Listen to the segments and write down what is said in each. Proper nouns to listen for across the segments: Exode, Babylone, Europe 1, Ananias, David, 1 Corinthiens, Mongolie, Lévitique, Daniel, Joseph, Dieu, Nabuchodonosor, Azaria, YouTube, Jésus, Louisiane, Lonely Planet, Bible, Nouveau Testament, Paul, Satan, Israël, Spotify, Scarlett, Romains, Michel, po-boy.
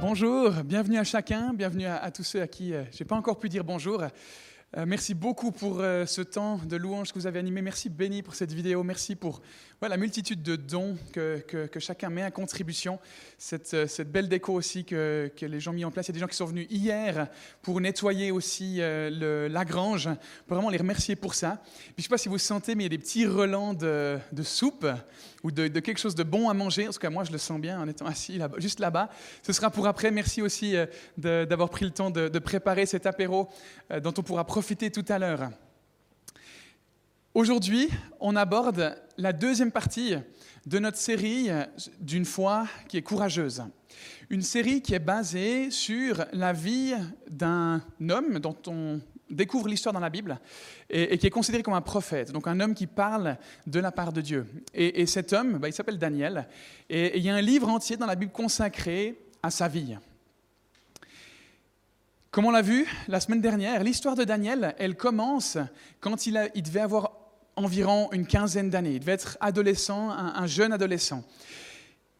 Bonjour, bienvenue à chacun, bienvenue à tous ceux à qui je n'ai pas encore pu dire bonjour. Merci beaucoup pour ce temps de louange que vous avez animé. Merci Béni pour cette vidéo. Merci pour la multitude de dons que chacun met à contribution. Cette belle déco aussi que les gens ont mis en place. Il y a des gens qui sont venus hier pour nettoyer aussi la grange. On peut vraiment les remercier pour ça. Puis, je ne sais pas si vous sentez, mais il y a des petits relents de soupe ou de quelque chose de bon à manger. En tout cas, moi, je le sens bien en étant assis là-bas, juste là-bas. Ce sera pour après. Merci aussi d'avoir pris le temps de préparer cet apéro dont on pourra profiter tout à l'heure. Aujourd'hui, on aborde la deuxième partie de notre série d'une foi qui est courageuse. Une série qui est basée sur la vie d'un homme dont on découvre l'histoire dans la Bible et qui est considéré comme un prophète, donc un homme qui parle de la part de Dieu. Et cet homme, il s'appelle Daniel, et il y a un livre entier dans la Bible consacré à sa vie. Comme on l'a vu la semaine dernière, l'histoire de Daniel, elle commence quand il devait avoir environ une quinzaine d'années. Il devait être adolescent, un jeune adolescent.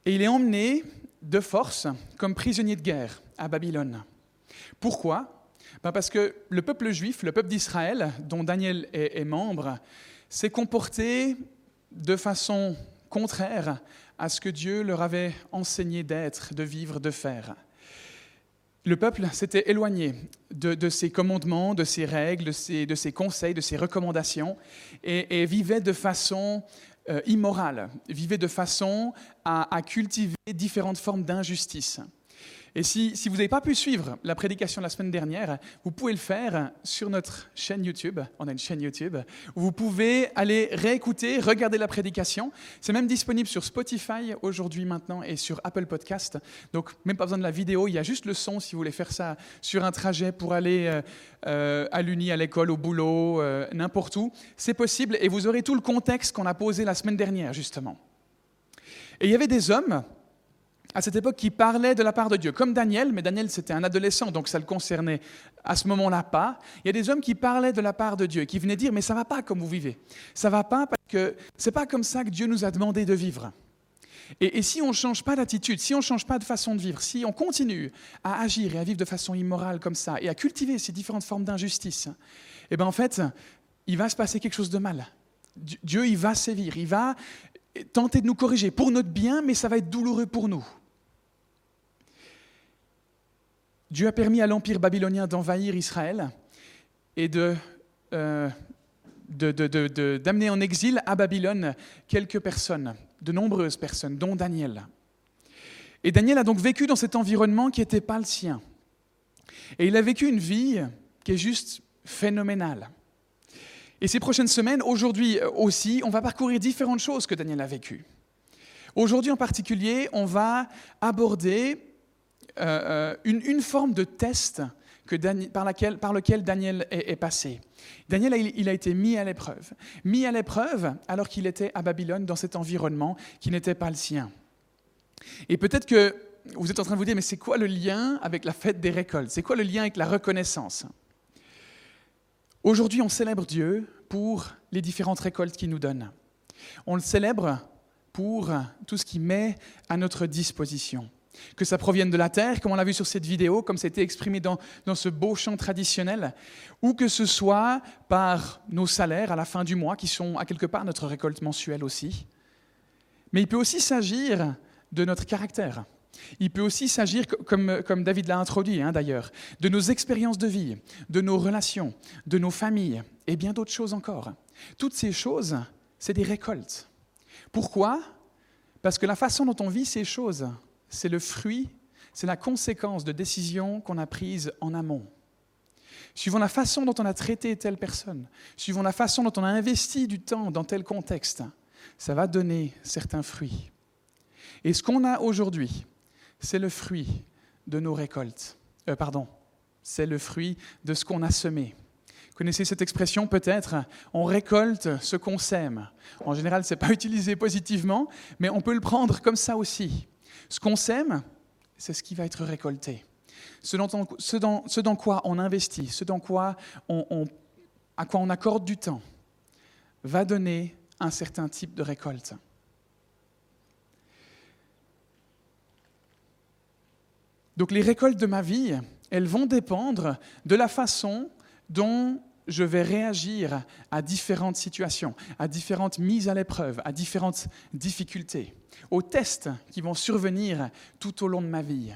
Et il est emmené de force comme prisonnier de guerre à Babylone. Pourquoi ? Parce que le peuple juif, le peuple d'Israël, dont Daniel est membre, s'est comporté de façon contraire à ce que Dieu leur avait enseigné d'être, de vivre, de faire. Le peuple s'était éloigné de ses commandements, de ses règles, de ses conseils, de ses recommandations et vivait de façon immorale, vivait de façon à cultiver différentes formes d'injustice. Et si vous n'avez pas pu suivre la prédication de la semaine dernière, vous pouvez le faire sur notre chaîne YouTube. On a une chaîne YouTube où vous pouvez aller réécouter, regarder la prédication. C'est même disponible sur Spotify aujourd'hui, maintenant, et sur Apple Podcast. Donc, même pas besoin de la vidéo, il y a juste le son si vous voulez faire ça sur un trajet pour aller à l'Uni, à l'école, au boulot, n'importe où. C'est possible et vous aurez tout le contexte qu'on a posé la semaine dernière, justement. Et il y avait des hommes à cette époque, qui parlait de la part de Dieu, comme Daniel, mais Daniel c'était un adolescent, donc ça ne le concernait à ce moment-là pas. Il y a des hommes qui parlaient de la part de Dieu, qui venaient dire « mais ça ne va pas comme vous vivez, ça ne va pas parce que ce n'est pas comme ça que Dieu nous a demandé de vivre ». Et si on ne change pas d'attitude, si on ne change pas de façon de vivre, si on continue à agir et à vivre de façon immorale comme ça, et à cultiver ces différentes formes d'injustice, eh bien en fait, il va se passer quelque chose de mal. Dieu, il va sévir, il va tenter de nous corriger pour notre bien, mais ça va être douloureux pour nous. Dieu a permis à l'Empire babylonien d'envahir Israël et d'amener en exil à Babylone quelques personnes, de nombreuses personnes, dont Daniel. Et Daniel a donc vécu dans cet environnement qui n'était pas le sien. Et il a vécu une vie qui est juste phénoménale. Et ces prochaines semaines, aujourd'hui aussi, on va parcourir différentes choses que Daniel a vécues. Aujourd'hui en particulier, on va aborder une forme de test par lequel Daniel est passé. Daniel, il a été mis à l'épreuve alors qu'il était à Babylone dans cet environnement qui n'était pas le sien. Et peut-être que vous êtes en train de vous dire, mais c'est quoi le lien avec la fête des récoltes ? C'est quoi le lien avec la reconnaissance ? Aujourd'hui, on célèbre Dieu pour les différentes récoltes qu'il nous donne. On le célèbre pour tout ce qu'il met à notre disposition. Que ça provienne de la terre, comme on l'a vu sur cette vidéo, comme ça a été exprimé dans ce beau chant traditionnel, ou que ce soit par nos salaires à la fin du mois, qui sont à quelque part notre récolte mensuelle aussi. Mais il peut aussi s'agir de notre caractère. Il peut aussi s'agir, comme David l'a introduit d'ailleurs, de nos expériences de vie, de nos relations, de nos familles, et bien d'autres choses encore. Toutes ces choses, c'est des récoltes. Pourquoi ? Parce que la façon dont on vit ces choses, c'est le fruit, c'est la conséquence de décisions qu'on a prises en amont. Suivant la façon dont on a traité telle personne, suivant la façon dont on a investi du temps dans tel contexte, ça va donner certains fruits. Et ce qu'on a aujourd'hui, c'est le fruit de nos récoltes. C'est le fruit de ce qu'on a semé. Connaissez cette expression peut-être ? On récolte ce qu'on sème. En général, ce n'est pas utilisé positivement, mais on peut le prendre comme ça aussi. Ce qu'on sème, c'est ce qui va être récolté. Ce dans quoi on investit, ce dans quoi à quoi on accorde du temps, va donner un certain type de récolte. Donc les récoltes de ma vie, elles vont dépendre de la façon dont je vais réagir à différentes situations, à différentes mises à l'épreuve, à différentes difficultés, aux tests qui vont survenir tout au long de ma vie.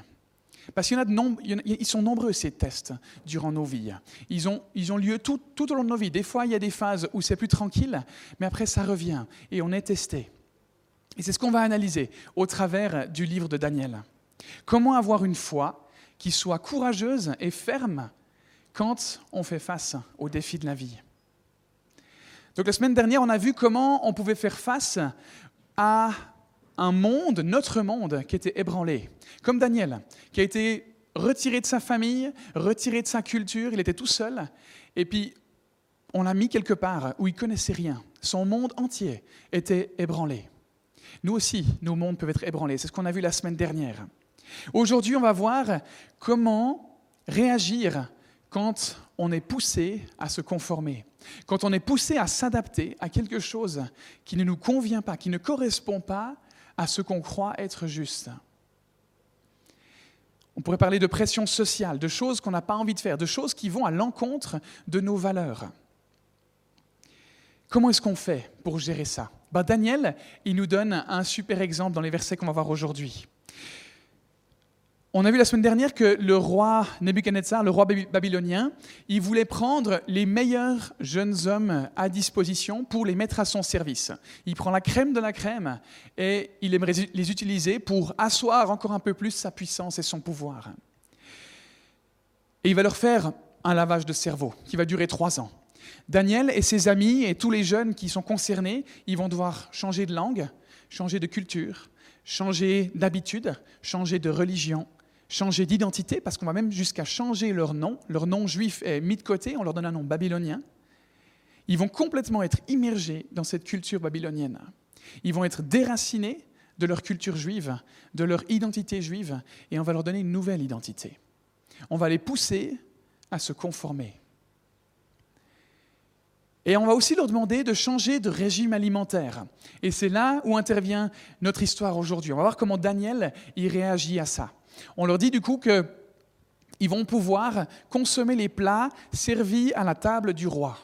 Parce qu'il y en a ils sont nombreux, ces tests, durant nos vies. Ils ont lieu tout au long de nos vies. Des fois, il y a des phases où c'est plus tranquille, mais après, ça revient et on est testé. Et c'est ce qu'on va analyser au travers du livre de Daniel. Comment avoir une foi qui soit courageuse et ferme quand on fait face aux défis de la vie. Donc la semaine dernière, on a vu comment on pouvait faire face à un monde, notre monde, qui était ébranlé. Comme Daniel, qui a été retiré de sa famille, retiré de sa culture, il était tout seul, et puis on l'a mis quelque part où il ne connaissait rien. Son monde entier était ébranlé. Nous aussi, nos mondes peuvent être ébranlés. C'est ce qu'on a vu la semaine dernière. Aujourd'hui, on va voir comment réagir quand on est poussé à se conformer, quand on est poussé à s'adapter à quelque chose qui ne nous convient pas, qui ne correspond pas à ce qu'on croit être juste. On pourrait parler de pression sociale, de choses qu'on n'a pas envie de faire, de choses qui vont à l'encontre de nos valeurs. Comment est-ce qu'on fait pour gérer ça ? Daniel, il nous donne un super exemple dans les versets qu'on va voir aujourd'hui. On a vu la semaine dernière que le roi Nabuchodonosor, le roi babylonien, il voulait prendre les meilleurs jeunes hommes à disposition pour les mettre à son service. Il prend la crème de la crème et il aimerait les utiliser pour asseoir encore un peu plus sa puissance et son pouvoir. Et il va leur faire un lavage de cerveau qui va durer 3 ans. Daniel et ses amis et tous les jeunes qui sont concernés, ils vont devoir changer de langue, changer de culture, changer d'habitude, changer de religion, changer d'identité, parce qu'on va même jusqu'à changer leur nom. Leur nom juif est mis de côté, on leur donne un nom babylonien. Ils vont complètement être immergés dans cette culture babylonienne. Ils vont être déracinés de leur culture juive, de leur identité juive, et on va leur donner une nouvelle identité. On va les pousser à se conformer. Et on va aussi leur demander de changer de régime alimentaire. Et c'est là où intervient notre histoire aujourd'hui. On va voir comment Daniel y réagit à ça. On leur dit du coup qu'ils vont pouvoir consommer les plats servis à la table du roi.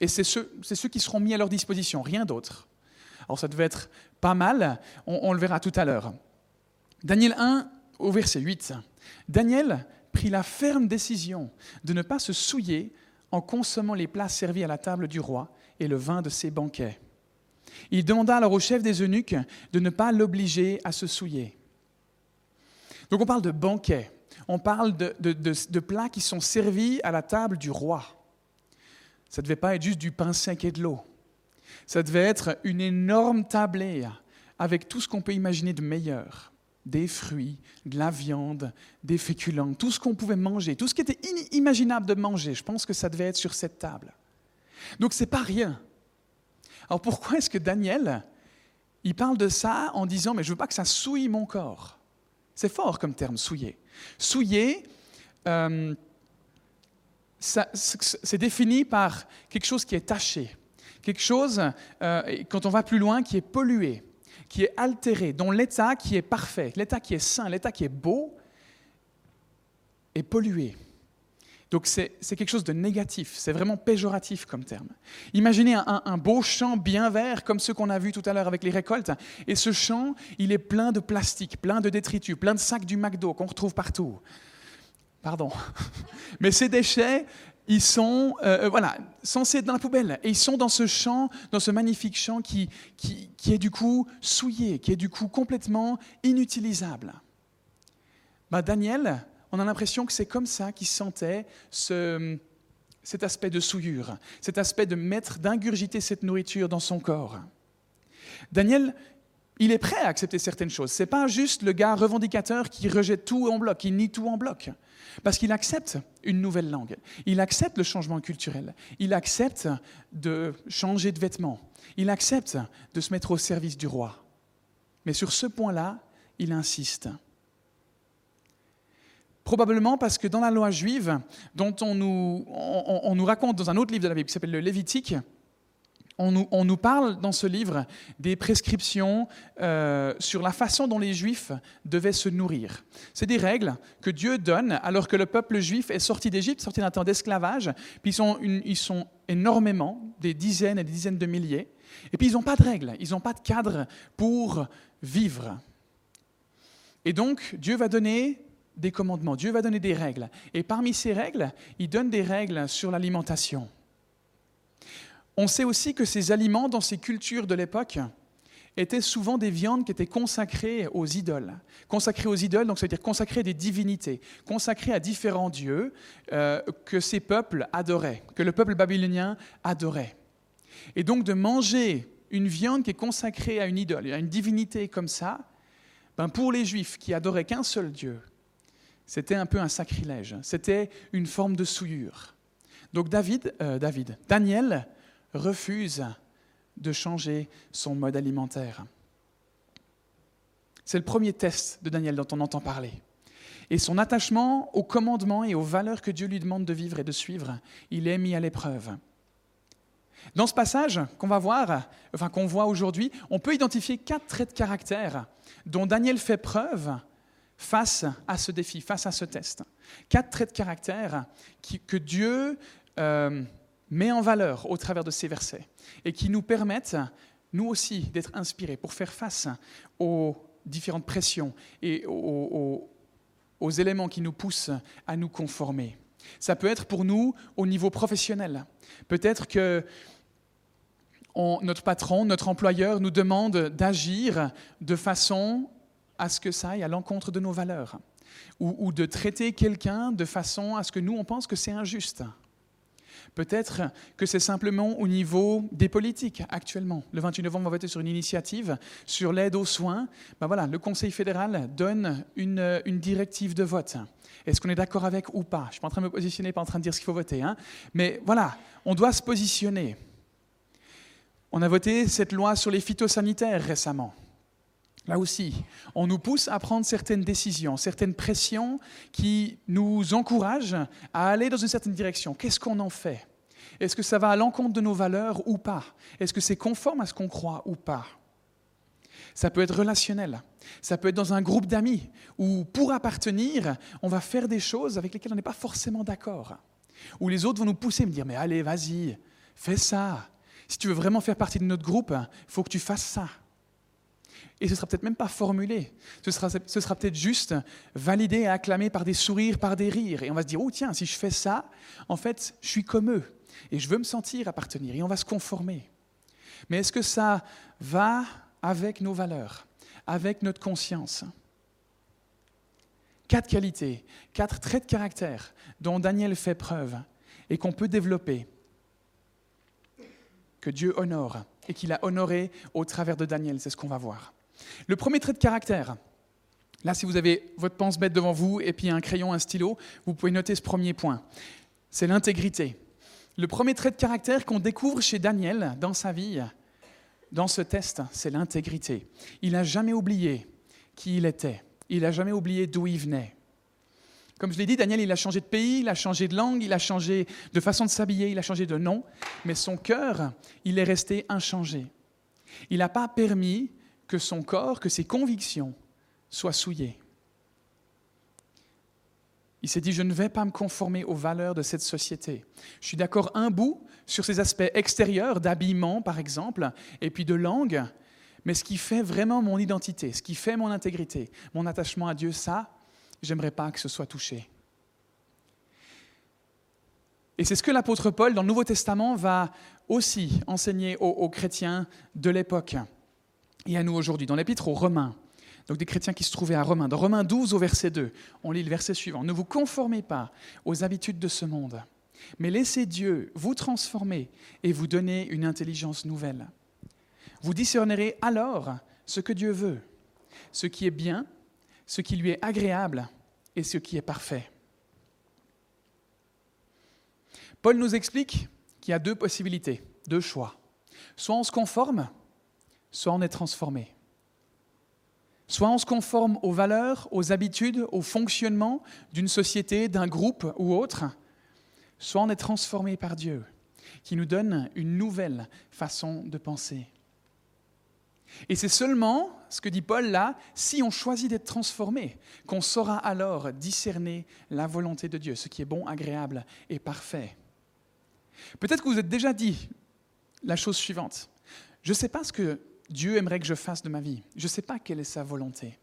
Et c'est ceux qui seront mis à leur disposition, rien d'autre. Alors ça devait être pas mal, on le verra tout à l'heure. Daniel 1, au verset 8. Daniel prit la ferme décision de ne pas se souiller en consommant les plats servis à la table du roi et le vin de ses banquets. Il demanda alors au chef des eunuques de ne pas l'obliger à se souiller. Donc on parle de banquets, on parle de plats qui sont servis à la table du roi. Ça ne devait pas être juste du pain sec et de l'eau. Ça devait être une énorme tablée avec tout ce qu'on peut imaginer de meilleur. Des fruits, de la viande, des féculents, tout ce qu'on pouvait manger, tout ce qui était inimaginable de manger, je pense que ça devait être sur cette table. Donc c'est pas rien. Alors pourquoi est-ce que Daniel, il parle de ça en disant « mais je veux pas que ça souille mon corps ». C'est fort comme terme, souiller. Souiller, c'est défini par quelque chose qui est taché, quelque chose, quand on va plus loin, qui est pollué, qui est altéré, dont l'état qui est parfait, l'état qui est sain, l'état qui est beau, est pollué. Donc c'est quelque chose de négatif, c'est vraiment péjoratif comme terme. Imaginez un beau champ bien vert, comme ceux qu'on a vus tout à l'heure avec les récoltes, et ce champ, il est plein de plastique, plein de détritus, plein de sacs du McDo qu'on retrouve partout. Pardon. Mais ces déchets, ils sont censés être dans la poubelle. Et ils sont dans ce champ, dans ce magnifique champ qui est du coup souillé, qui est du coup complètement inutilisable. Daniel, on a l'impression que c'est comme ça qu'il sentait cet aspect de souillure, cet aspect de d'ingurgiter cette nourriture dans son corps. Daniel, il est prêt à accepter certaines choses. Ce n'est pas juste le gars revendicateur qui rejette tout en bloc, qui nie tout en bloc. Parce qu'il accepte une nouvelle langue. Il accepte le changement culturel. Il accepte de changer de vêtements. Il accepte de se mettre au service du roi. Mais sur ce point-là, il insiste. Probablement parce que dans la loi juive, dont on nous raconte dans un autre livre de la Bible qui s'appelle le Lévitique, On nous parle dans ce livre des prescriptions sur la façon dont les Juifs devaient se nourrir. C'est des règles que Dieu donne alors que le peuple juif est sorti d'Égypte, sorti d'un temps d'esclavage, puis ils sont énormément, des dizaines et des dizaines de milliers, et puis ils n'ont pas de règles, ils n'ont pas de cadre pour vivre. Et donc Dieu va donner des commandements, Dieu va donner des règles, et parmi ces règles, il donne des règles sur l'alimentation. On sait aussi que ces aliments, dans ces cultures de l'époque, étaient souvent des viandes qui étaient consacrées aux idoles. Consacrées aux idoles, donc ça veut dire consacrées à des divinités, consacrées à différents dieux que ces peuples adoraient, que le peuple babylonien adorait. Et donc de manger une viande qui est consacrée à une idole, à une divinité comme ça, ben pour les Juifs qui adoraient qu'un seul Dieu, c'était un peu un sacrilège, c'était une forme de souillure. Donc Daniel refuse de changer son mode alimentaire. C'est le premier test de Daniel dont on entend parler. Et son attachement aux commandements et aux valeurs que Dieu lui demande de vivre et de suivre, il est mis à l'épreuve. Dans ce passage qu'on voit aujourd'hui, on peut identifier 4 traits de caractère dont Daniel fait preuve face à ce défi, face à ce test. 4 traits de caractère que Dieu met en valeur au travers de ces versets et qui nous permettent, nous aussi, d'être inspirés pour faire face aux différentes pressions et aux éléments qui nous poussent à nous conformer. Ça peut être pour nous au niveau professionnel. Peut-être que notre patron, notre employeur nous demande d'agir de façon à ce que ça aille à l'encontre de nos valeurs ou de traiter quelqu'un de façon à ce que nous, on pense que c'est injuste. Peut-être que c'est simplement au niveau des politiques actuellement. Le 28 novembre, on va voter sur une initiative sur l'aide aux soins. Ben voilà, le Conseil fédéral donne une directive de vote. Est-ce qu'on est d'accord avec ou pas ? Je ne suis pas en train de me positionner, pas en train de dire ce qu'il faut voter. Mais voilà, on doit se positionner. On a voté cette loi sur les phytosanitaires récemment. Là aussi, on nous pousse à prendre certaines décisions, certaines pressions qui nous encouragent à aller dans une certaine direction. Qu'est-ce qu'on en fait ? Est-ce que ça va à l'encontre de nos valeurs ou pas ? Est-ce que c'est conforme à ce qu'on croit ou pas ? Ça peut être relationnel, ça peut être dans un groupe d'amis où, pour appartenir, on va faire des choses avec lesquelles on n'est pas forcément d'accord. Où les autres vont nous pousser, me dire « mais allez, vas-y, fais ça. Si tu veux vraiment faire partie de notre groupe, il faut que tu fasses ça. » Et ce ne sera peut-être même pas formulé, ce sera peut-être juste validé et acclamé par des sourires, par des rires. Et on va se dire, oh tiens, si je fais ça, en fait, je suis comme eux. Et je veux me sentir appartenir. Et on va se conformer. Mais est-ce que ça va avec nos valeurs, avec notre conscience ? 4 qualités, 4 traits de caractère dont Daniel fait preuve et qu'on peut développer, que Dieu honore et qu'il a honoré au travers de Daniel. C'est ce qu'on va voir. Le premier trait de caractère, là si vous avez votre pense-bête devant vous et puis un crayon, un stylo, vous pouvez noter ce premier point, c'est l'intégrité. Le premier trait de caractère qu'on découvre chez Daniel dans sa vie, dans ce test, c'est l'intégrité. Il n'a jamais oublié qui il était, il n'a jamais oublié d'où il venait. Comme je l'ai dit, Daniel, il a changé de pays, il a changé de langue, il a changé de façon de s'habiller, il a changé de nom, mais son cœur, il est resté inchangé. Il n'a pas permis que son corps, que ses convictions soient souillées. Il s'est dit, je ne vais pas me conformer aux valeurs de cette société. Je suis d'accord un bout sur ces aspects extérieurs, d'habillement par exemple, et puis de langue, mais ce qui fait vraiment mon identité, ce qui fait mon intégrité, mon attachement à Dieu, ça, j'aimerais pas que ce soit touché. Et c'est ce que l'apôtre Paul, dans le Nouveau Testament, va aussi enseigner aux chrétiens de l'époque. Et à nous aujourd'hui, dans l'épître aux Romains, donc des chrétiens qui se trouvaient à Romains, dans Romains 12 au verset 2, on lit le verset suivant. « Ne vous conformez pas aux habitudes de ce monde, mais laissez Dieu vous transformer et vous donner une intelligence nouvelle. Vous discernerez alors ce que Dieu veut, ce qui est bien, ce qui lui est agréable et ce qui est parfait. » Paul nous explique qu'il y a 2 possibilités, 2 choix. Soit on se conforme, soit on est transformé. Soit on se conforme aux valeurs, aux habitudes, au fonctionnement d'une société, d'un groupe ou autre, soit on est transformé par Dieu. qui nous donne une nouvelle façon de penser. Et c'est seulement, ce que dit Paul là, si on choisit d'être transformé, qu'on saura alors discerner la volonté de Dieu, ce qui est bon, agréable et parfait. Peut-être que vous êtes déjà dit la chose suivante. Je ne sais pas ce que Dieu aimerait que je fasse de ma vie. Je ne sais pas quelle est sa volonté.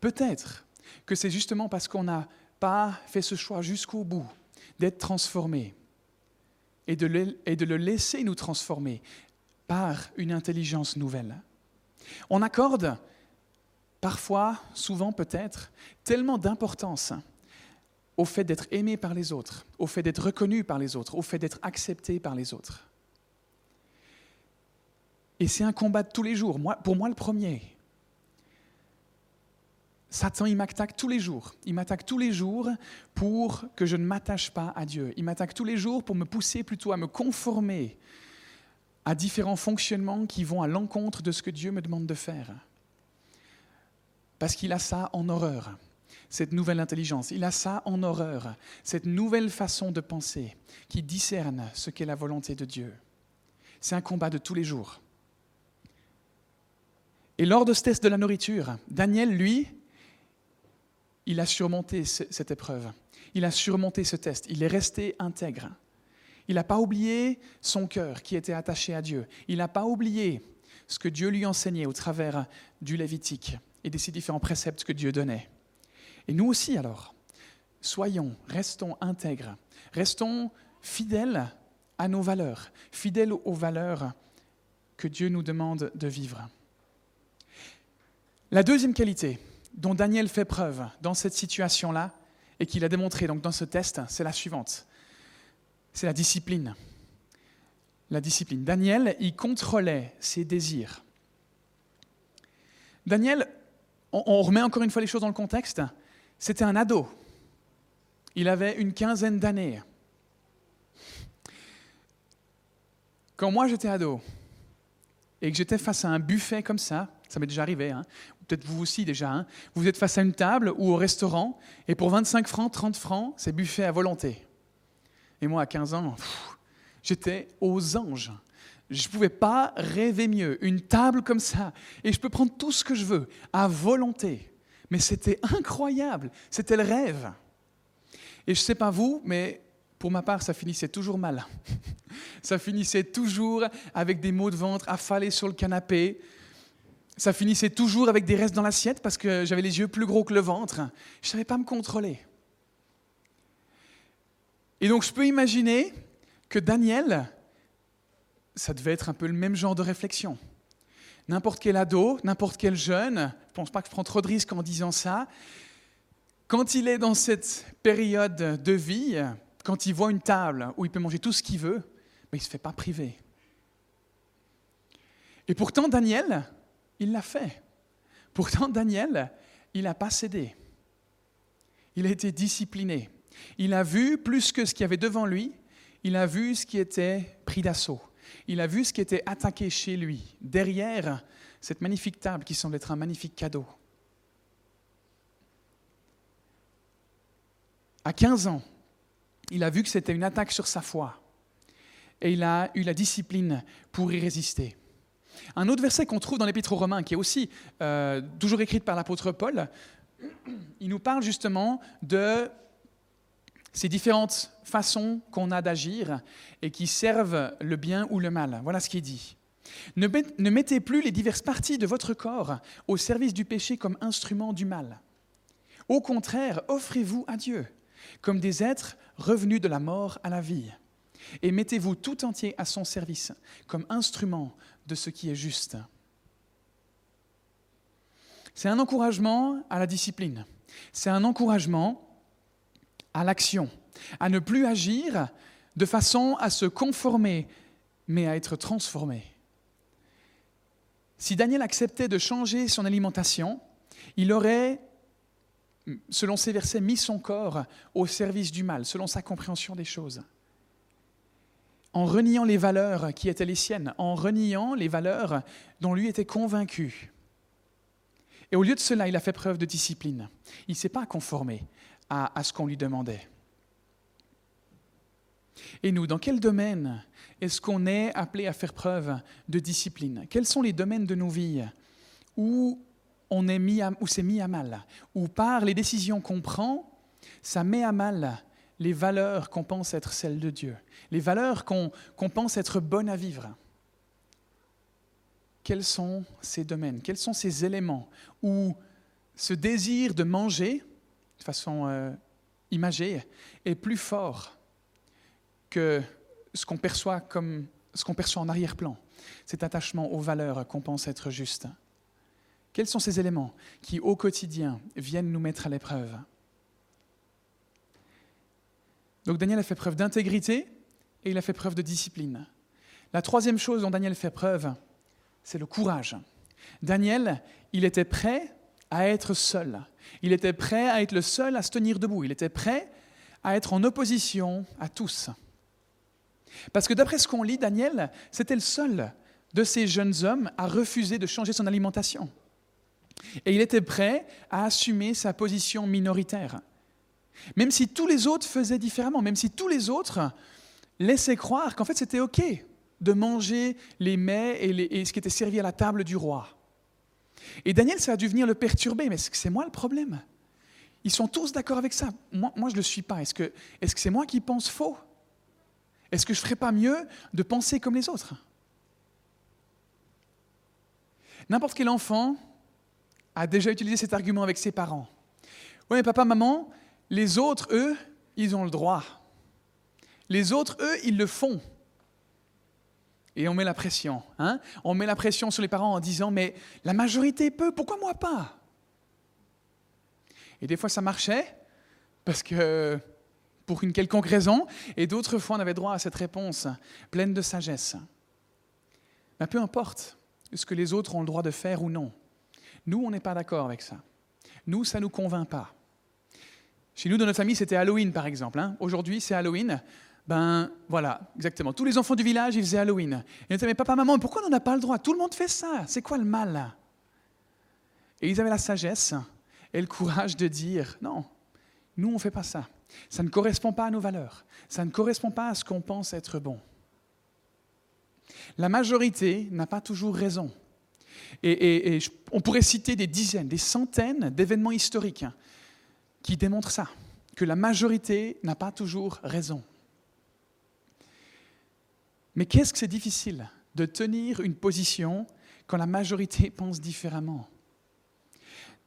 Peut-être que c'est justement parce qu'on n'a pas fait ce choix jusqu'au bout d'être transformé et de le laisser nous transformer par une intelligence nouvelle. On accorde parfois, souvent peut-être, tellement d'importance au fait d'être aimé par les autres, au fait d'être reconnu par les autres, au fait d'être accepté par les autres. Et c'est un combat de tous les jours, pour moi le premier. Satan, il m'attaque tous les jours. Il m'attaque tous les jours pour que je ne m'attache pas à Dieu. Il m'attaque tous les jours pour me pousser plutôt à me conformer à différents fonctionnements qui vont à l'encontre de ce que Dieu me demande de faire. Parce qu'il a ça en horreur, cette nouvelle intelligence. Il a ça en horreur, cette nouvelle façon de penser qui discerne ce qu'est la volonté de Dieu. C'est un combat de tous les jours. Et lors de ce test de la nourriture, Daniel, lui, il a surmonté cette épreuve, il a surmonté ce test, il est resté intègre. Il n'a pas oublié son cœur qui était attaché à Dieu, il n'a pas oublié ce que Dieu lui enseignait au travers du Lévitique et des six différents préceptes que Dieu donnait. Et nous aussi alors, soyons, restons intègres, restons fidèles à nos valeurs, fidèles aux valeurs que Dieu nous demande de vivre. La deuxième qualité dont Daniel fait preuve dans cette situation-là et qu'il a démontré donc dans ce test, c'est la suivante. C'est la discipline. La discipline. Daniel, il contrôlait ses désirs. Daniel, on remet encore une fois les choses dans le contexte, c'était un ado. Il avait une quinzaine d'années. Quand moi j'étais ado et que j'étais face à un buffet comme ça, ça m'est déjà arrivé, hein. Peut-être vous aussi déjà, hein. Vous êtes face à une table ou au restaurant, et pour 25 francs, 30 francs, c'est buffet à volonté. Et moi, à 15 ans, j'étais aux anges. Je ne pouvais pas rêver mieux. Une table comme ça, et je peux prendre tout ce que je veux, à volonté. Mais c'était incroyable, c'était le rêve. Et je ne sais pas vous, mais pour ma part, ça finissait toujours mal. Ça finissait toujours avec des maux de ventre, affalés sur le canapé. Ça finissait toujours avec des restes dans l'assiette parce que j'avais les yeux plus gros que le ventre. Je ne savais pas me contrôler. Et donc, je peux imaginer que Daniel, ça devait être un peu le même genre de réflexion. N'importe quel ado, n'importe quel jeune, je ne pense pas que je prends trop de risques en disant ça, quand il est dans cette période de vie, quand il voit une table où il peut manger tout ce qu'il veut, mais il ne se fait pas priver. Et pourtant, Daniel, il l'a fait. Pourtant, Daniel, il n'a pas cédé. Il a été discipliné. Il a vu plus que ce qu'il y avait devant lui. Il a vu ce qui était pris d'assaut. Il a vu ce qui était attaqué chez lui, derrière cette magnifique table qui semble être un magnifique cadeau. À 15 ans, il a vu que c'était une attaque sur sa foi. Et il a eu la discipline pour y résister. Un autre verset qu'on trouve dans l'Épître aux Romains, qui est aussi toujours écrite par l'apôtre Paul, il nous parle justement de ces différentes façons qu'on a d'agir et qui servent le bien ou le mal. Voilà ce qu'il dit. « Ne mettez plus les diverses parties de votre corps au service du péché comme instrument du mal. Au contraire, offrez-vous à Dieu comme des êtres revenus de la mort à la vie. Et mettez-vous tout entier à son service comme instrument de ce qui est juste. » C'est un encouragement à la discipline. C'est un encouragement à l'action, à ne plus agir de façon à se conformer, mais à être transformé. Si Daniel acceptait de changer son alimentation, il aurait, selon ces versets, mis son corps au service du mal, selon sa compréhension des choses. En reniant les valeurs qui étaient les siennes, en reniant les valeurs dont lui était convaincu. Et au lieu de cela, il a fait preuve de discipline. Il ne s'est pas conformé à ce qu'on lui demandait. Et nous, dans quel domaine est-ce qu'on est appelé à faire preuve de discipline? Quels sont les domaines de nos vies où on est où c'est mis à mal, où par les décisions qu'on prend, ça met à mal les valeurs qu'on pense être celles de Dieu, les valeurs qu'on pense être bonnes à vivre? Quels sont ces domaines? Quels sont ces éléments où ce désir de manger, de façon imagée, est plus fort que ce qu'on perçoit en arrière-plan, cet attachement aux valeurs qu'on pense être justes? Quels sont ces éléments qui, au quotidien, viennent nous mettre à l'épreuve? Donc Daniel a fait preuve d'intégrité et il a fait preuve de discipline. La troisième chose dont Daniel fait preuve, c'est le courage. Daniel, il était prêt à être seul. Il était prêt à être le seul à se tenir debout. Il était prêt à être en opposition à tous. Parce que d'après ce qu'on lit, Daniel, c'était le seul de ces jeunes hommes à refuser de changer son alimentation. Et il était prêt à assumer sa position minoritaire. Même si tous les autres faisaient différemment, même si tous les autres laissaient croire qu'en fait c'était OK de manger les mets et ce qui était servi à la table du roi. Et Daniel, ça a dû venir le perturber. Mais est-ce que c'est moi le problème? Ils sont tous d'accord avec ça. Moi je ne le suis pas. Est-ce que c'est moi qui pense faux? Est-ce que je ne ferais pas mieux de penser comme les autres? N'importe quel enfant a déjà utilisé cet argument avec ses parents. « Oui, mais papa, maman, les autres, eux, ils ont le droit. Les autres, eux, ils le font. » Et on met la pression, hein? On met la pression sur les parents en disant « Mais la majorité peut, pourquoi moi pas ?» Et des fois, ça marchait, parce que pour une quelconque raison, et d'autres fois, on avait droit à cette réponse pleine de sagesse. Mais peu importe ce que les autres ont le droit de faire ou non. Nous, on n'est pas d'accord avec ça. Nous, ça ne nous convainc pas. Chez nous, dans notre famille, c'était Halloween, par exemple, hein? Aujourd'hui, c'est Halloween. Ben voilà, exactement. Tous les enfants du village, ils faisaient Halloween. Ils disaient, mais papa, maman, pourquoi on n'en a pas le droit? Tout le monde fait ça. C'est quoi le mal? Et ils avaient la sagesse et le courage de dire, non, nous, on ne fait pas ça. Ça ne correspond pas à nos valeurs. Ça ne correspond pas à ce qu'on pense être bon. La majorité n'a pas toujours raison. Et on pourrait citer des dizaines, des centaines d'événements historiques qui démontrent ça, que la majorité n'a pas toujours raison. Mais qu'est-ce que c'est difficile de tenir une position quand la majorité pense différemment?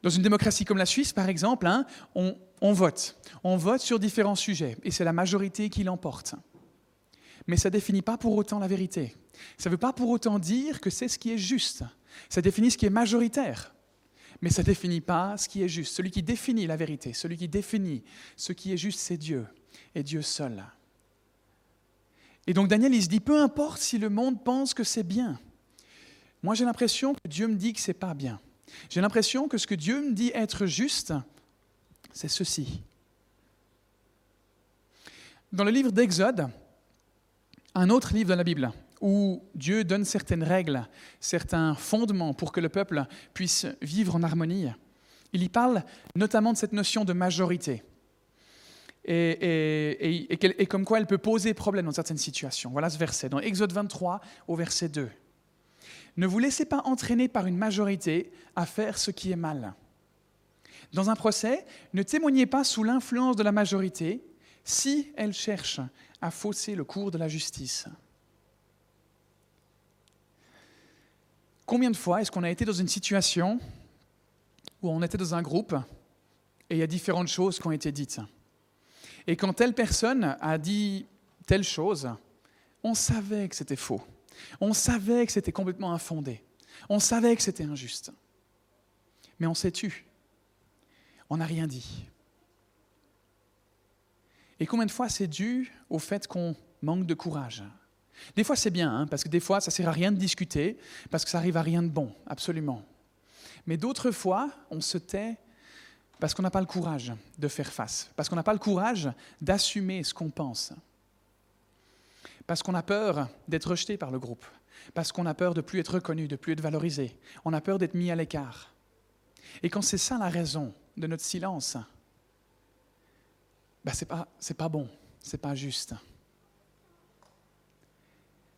Dans une démocratie comme la Suisse, par exemple, hein, on vote. On vote sur différents sujets et c'est la majorité qui l'emporte. Mais ça ne définit pas pour autant la vérité. Ça ne veut pas pour autant dire que c'est ce qui est juste. Ça définit ce qui est majoritaire. Mais ça ne définit pas ce qui est juste. Celui qui définit la vérité, celui qui définit ce qui est juste, c'est Dieu. Et Dieu seul. Et donc Daniel, il se dit, peu importe si le monde pense que c'est bien. Moi, j'ai l'impression que Dieu me dit que ce n'est pas bien. J'ai l'impression que ce que Dieu me dit être juste, c'est ceci. Dans le livre d'Exode, un autre livre de la Bible, où Dieu donne certaines règles, certains fondements pour que le peuple puisse vivre en harmonie. Il y parle notamment de cette notion de majorité et comme quoi elle peut poser problème dans certaines situations. Voilà ce verset, dans Exode 23 au verset 2. « Ne vous laissez pas entraîner par une majorité à faire ce qui est mal. Dans un procès, ne témoignez pas sous l'influence de la majorité si elle cherche à fausser le cours de la justice. » Combien de fois est-ce qu'on a été dans une situation où on était dans un groupe et il y a différentes choses qui ont été dites? Et quand telle personne a dit telle chose, on savait que c'était faux. On savait que c'était complètement infondé. On savait que c'était injuste. Mais on s'est tu. On n'a rien dit. Et combien de fois c'est dû au fait qu'on manque de courage? Des fois c'est bien, hein, parce que des fois ça ne sert à rien de discuter, parce que ça n'arrive à rien de bon, absolument. Mais d'autres fois, on se tait parce qu'on n'a pas le courage de faire face, parce qu'on n'a pas le courage d'assumer ce qu'on pense, parce qu'on a peur d'être rejeté par le groupe, parce qu'on a peur de ne plus être reconnu, de ne plus être valorisé, on a peur d'être mis à l'écart. Et quand c'est ça la raison de notre silence, ben c'est pas bon, c'est pas juste.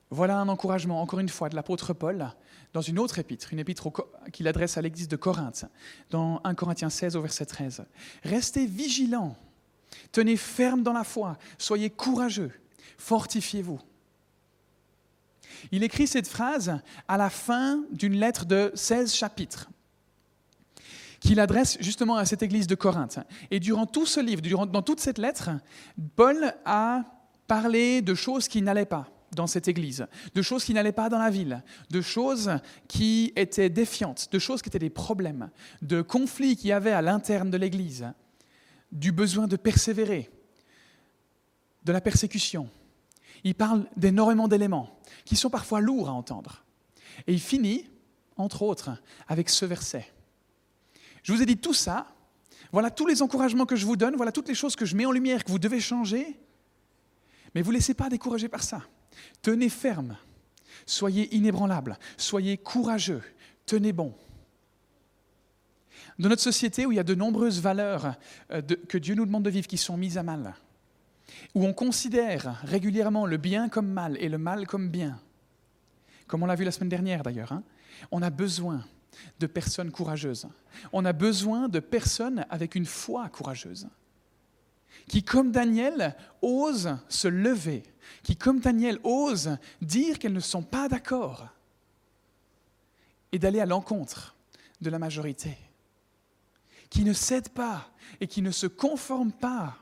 Voilà un encouragement, encore une fois, de l'apôtre Paul dans une autre épître, une épître qu'il adresse à l'église de Corinthe, dans 1 Corinthiens 16 au verset 13. « Restez vigilants, tenez ferme dans la foi, soyez courageux, fortifiez-vous. » Il écrit cette phrase à la fin d'une lettre de 16 chapitres qu'il adresse justement à cette église de Corinthe. Et durant tout ce livre, dans toute cette lettre, Paul a parlé de choses qui n'allaient pas dans cette église, de choses qui n'allaient pas dans la ville, de choses qui étaient défiantes, de choses qui étaient des problèmes, de conflits qu'il y avait à l'interne de l'église, du besoin de persévérer, de la persécution. Il parle d'énormément d'éléments qui sont parfois lourds à entendre. Et il finit, entre autres, avec ce verset. Je vous ai dit tout ça, voilà tous les encouragements que je vous donne, voilà toutes les choses que je mets en lumière, que vous devez changer, mais vous ne laissez pas décourager par ça. Tenez ferme, soyez inébranlables, soyez courageux, tenez bon. Dans notre société où il y a de nombreuses valeurs que Dieu nous demande de vivre qui sont mises à mal, où on considère régulièrement le bien comme mal et le mal comme bien, comme on l'a vu la semaine dernière d'ailleurs, on a besoin de personnes courageuses. On a besoin de personnes avec une foi courageuse, qui, comme Daniel, osent se lever, qui, comme Daniel, osent dire qu'elles ne sont pas d'accord et d'aller à l'encontre de la majorité, qui ne cèdent pas et qui ne se conforment pas,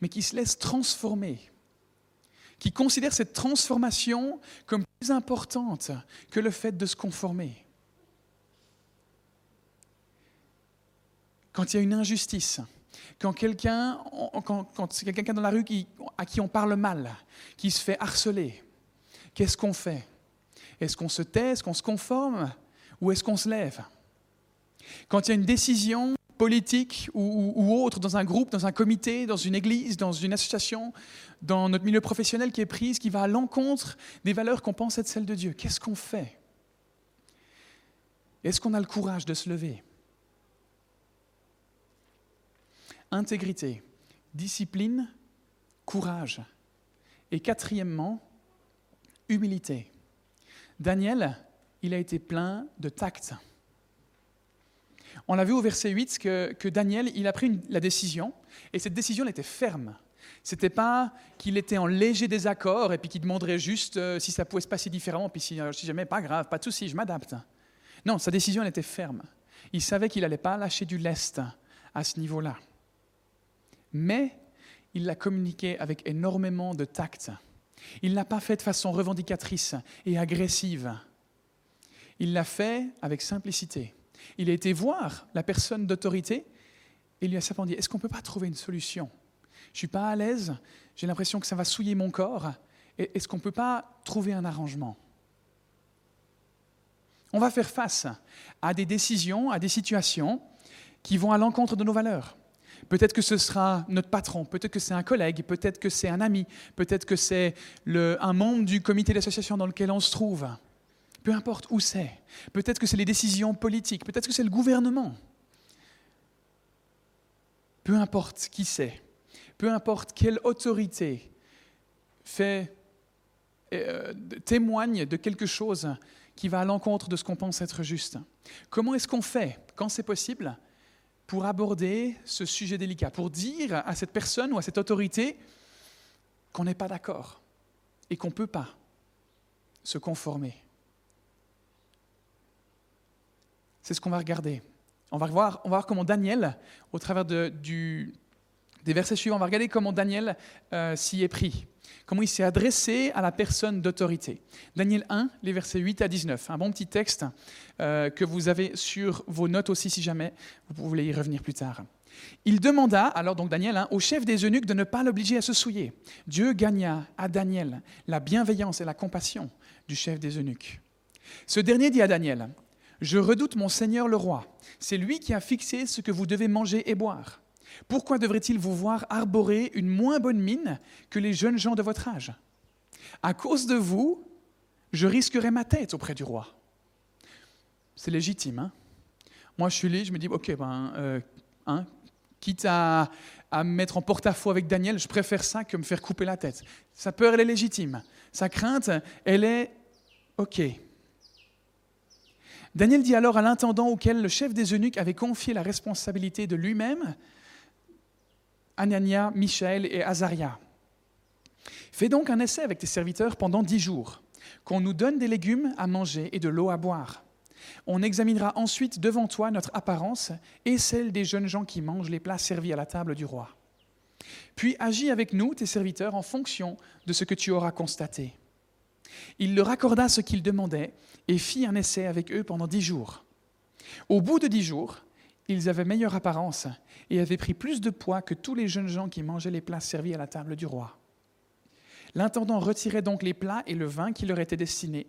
mais qui se laissent transformer, qui considèrent cette transformation comme plus importante que le fait de se conformer. Quand il y a une injustice, quand c'est quelqu'un dans la rue à qui on parle mal, qui se fait harceler, qu'est-ce qu'on fait ? Est-ce qu'on se tait, est-ce qu'on se conforme ou est-ce qu'on se lève ? Quand il y a une décision politique ou autre dans un groupe, dans un comité, dans une église, dans une association, dans notre milieu professionnel qui est prise, qui va à l'encontre des valeurs qu'on pense être celles de Dieu, qu'est-ce qu'on fait ? Est-ce qu'on a le courage de se lever ? Intégrité, discipline, courage. Et quatrièmement, humilité. Daniel, il a été plein de tact. On l'a vu au verset 8 que Daniel, il a pris la décision, et cette décision, elle était ferme. Ce n'était pas qu'il était en léger désaccord et puis qu'il demanderait juste si ça pouvait se passer différemment, puis si jamais, pas grave, pas de souci, je m'adapte. Non, sa décision, elle était ferme. Il savait qu'il n'allait pas lâcher du lest à ce niveau-là. Mais il l'a communiqué avec énormément de tact. Il ne l'a pas fait de façon revendicatrice et agressive. Il l'a fait avec simplicité. Il a été voir la personne d'autorité et lui a simplement dit « Est-ce qu'on ne peut pas trouver une solution ? Je ne suis pas à l'aise, j'ai l'impression que ça va souiller mon corps. Est-ce qu'on ne peut pas trouver un arrangement ?» On va faire face à des décisions, à des situations qui vont à l'encontre de nos valeurs. Peut-être que ce sera notre patron, peut-être que c'est un collègue, peut-être que c'est un ami, peut-être que c'est un membre du comité d'association dans lequel on se trouve. Peu importe où c'est. Peut-être que c'est les décisions politiques, peut-être que c'est le gouvernement. Peu importe qui c'est, peu importe quelle autorité témoigne de quelque chose qui va à l'encontre de ce qu'on pense être juste. Comment est-ce qu'on fait, quand c'est possible, pour aborder ce sujet délicat, pour dire à cette personne ou à cette autorité qu'on n'est pas d'accord et qu'on ne peut pas se conformer. C'est ce qu'on va regarder. On va voir comment Daniel, au travers des versets suivants, on va regarder comment Daniel s'y est pris, comment il s'est adressé à la personne d'autorité. Daniel 1, les versets 8 à 19, un bon petit texte que vous avez sur vos notes aussi si jamais vous voulez y revenir plus tard. Il demanda, alors donc Daniel, au chef des eunuques de ne pas l'obliger à se souiller. Dieu gagna à Daniel la bienveillance et la compassion du chef des eunuques. Ce dernier dit à Daniel, « Je redoute mon Seigneur le roi, c'est lui qui a fixé ce que vous devez manger et boire. » Pourquoi devrait-il vous voir arborer une moins bonne mine que les jeunes gens de votre âge ? À cause de vous, je risquerai ma tête auprès du roi. C'est légitime. Moi, je suis là, je me dis, ok, quitte à me mettre en porte-à-faux avec Daniel, je préfère ça que me faire couper la tête. Sa peur, elle est légitime. Sa crainte, elle est OK. Daniel dit alors à l'intendant auquel le chef des eunuques avait confié la responsabilité de lui-même, Ananias, Michel et Azaria. « Fais donc un essai avec tes serviteurs pendant 10 jours, qu'on nous donne des légumes à manger et de l'eau à boire. On examinera ensuite devant toi notre apparence et celle des jeunes gens qui mangent les plats servis à la table du roi. Puis agis avec nous, tes serviteurs, en fonction de ce que tu auras constaté. » Il leur accorda ce qu'ils demandaient et fit un essai avec eux pendant 10 jours. Au bout de 10 jours, ils avaient meilleure apparence et avaient pris plus de poids que tous les jeunes gens qui mangeaient les plats servis à la table du roi. L'intendant retirait donc les plats et le vin qui leur étaient destinés